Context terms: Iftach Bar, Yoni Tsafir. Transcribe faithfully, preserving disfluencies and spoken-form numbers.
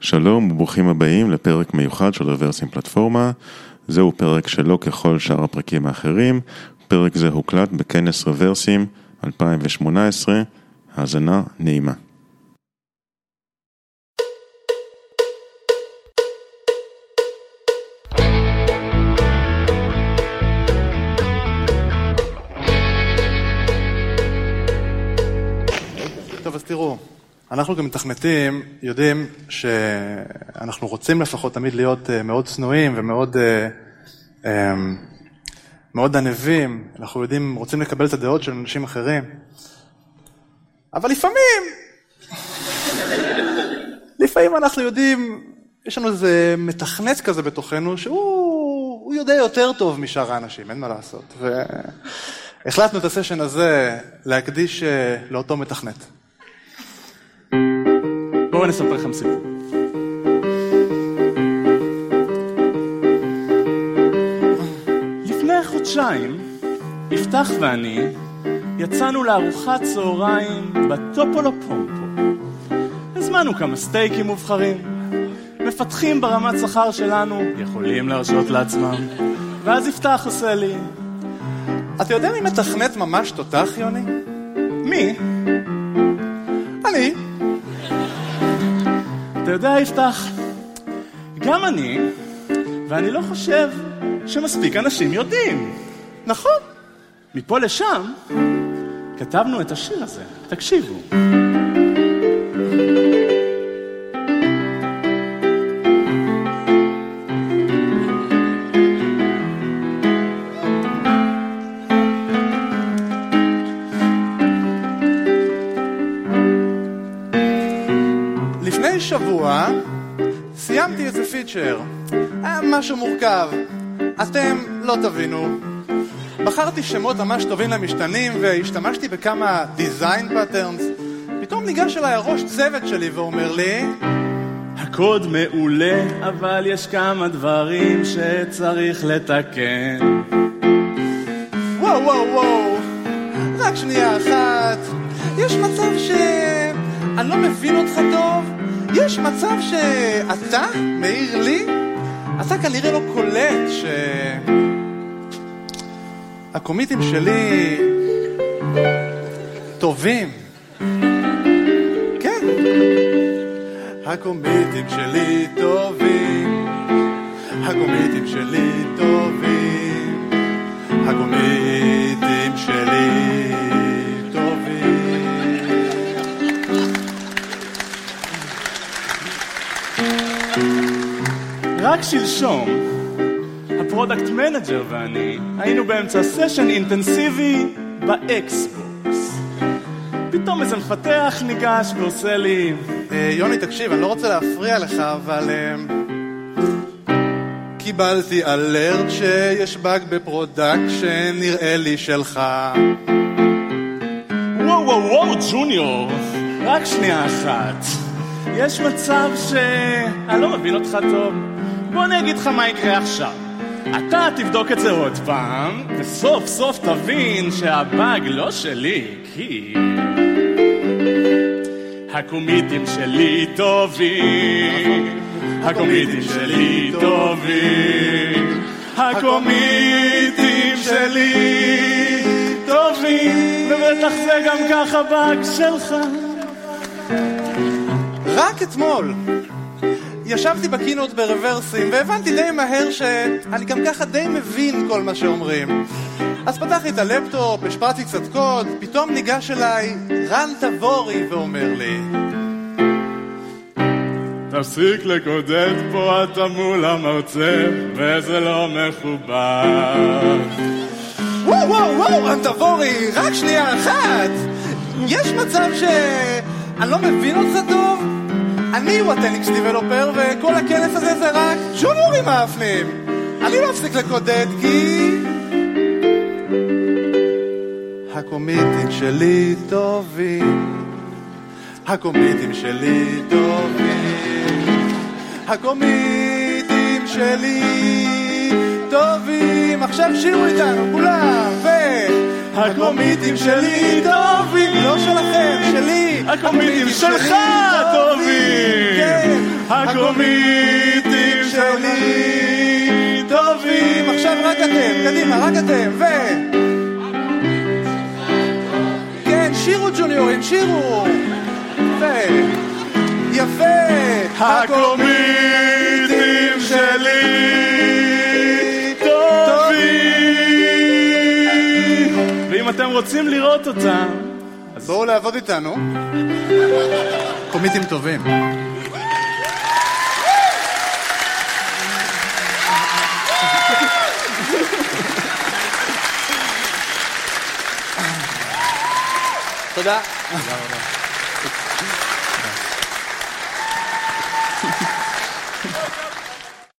שלום וברוכים הבאים לפרק מיוחד של רברסים פלטפורמה. זהו פרק שלא ככל שאר הפרקים האחרים. פרק זה הוקלט בכנס רברסים אלפיים שמונה עשרה. האזנה נעימה. טוב, אז תראו. אנחנו גם מתכנתים, יודעים שאנחנו רוצים לפחות תמיד להיות מאוד צנועים ומאוד מאוד ענבים. אנחנו יודעים, רוצים לקבל את הדעות של אנשים אחרים. אבל לפעמים, לפעמים אנחנו יודעים, יש לנו איזה מתכנת כזה בתוכנו, שהוא יודע יותר טוב משאר האנשים, אין מה לעשות. והחלטנו את הסשן הזה להקדיש לאותו מתכנת. בואו נספר לכם סיפור. לפני חודשיים, יפתח ואני יצאנו לארוחת צהריים בטופולו פומפו. הזמנו כמה סטייקים מובחרים, מפתחים ברמת שכר שלנו, יכולים להרשות לעצמם. ואז יפתח עושה לי, אתה יודע מי מתכנת ממש תותח, יוני? מי? אני. אתה יודע, יפתח, גם אני, ואני לא חושב שמספיק אנשים יודעים. נכון? מפה לשם כתבנו את השיר הזה. תקשיבו. שבוע, סיימתי איזה פיצ'ר, היה משהו מורכב, אתם לא תבינו. בחרתי שמות ממש טובים למשתנים והשתמשתי בכמה design patterns. פתאום ניגש אליי הראש צוות שלי ואומר לי, הקוד מעולה, אבל יש כמה דברים שצריך לתקן. וואו וואו וואו, רק שנייה אחת, יש מצב ש... אני לא מבין אותך טוב, יש מצב שאתה מאיר לי, אתה כנראה לא קולט ש... הקומיטים שלי טובים. כן. הקומיטים שלי טובים. הקומיטים שלי טובים. הקומיטים שלי רק שלשום, הפרודקט מנג'ר ואני היינו באמצע סשן אינטנסיבי באקסבוקס. פתאום איזה מפתח ניגש ועושה לי, יוני תקשיב, אני לא רוצה להפריע לך, אבל קיבלתי אלרט שיש באג בפרודקט שנראה לי שלך. וואו וואו וואו ג'וניור, רק שנייה אחת, יש מצב ש... אני לא מבין אותך טוב, בוא נגיד לך מה יקרה עכשיו. אתה תבדוק את זה עוד פעם, וסוף סוף תבין שהבאג לא שלי, כי... הקומיטים שלי טובים, הקומיטים שלי טובים, הקומיטים שלי טובים, ובטח זה גם ככה באג שלך. רק אתמול ישבתי בקינות ברברסים והבנתי די מהר שאני גם ככה די מבין כל מה שאומרים. אז פתחתי את הלפטופ, השפעתי קצת קוד, פתאום ניגש אליי רן תבורי ואומר לי, תפסיק לקודד פה, אתה מול המרצה וזה לא מחובר. וואו וואו וואו רן תבורי, רק שנייה אחת, יש מצב ש... אני לא מבין אותך טוב? אני הוא הטניקס דיבלופר, וכל הכנס הזה זה רק ג'וניורים מאפנים. אני לא אפסיק לקודד, כי... הקומיטים שלי טובים. הקומיטים שלי טובים. הקומיטים שלי טובים. עכשיו שירו איתנו, כולם, ו... הקומיטים שלי טובים, לא שלכם, שלי. הקומיטים שלך טובים. הקומיטים שלי טובים. עכשיו רק אתם, קדימה, רק אתם, ו... כן, שירו ג'וניורים, שירו. ו... יפה. הקומיטים שלי טובים. ואם אתם רוצים לראות אותם, אז בואו לעבוד איתנו. קומיטים טובים. תודה. תודה רבה.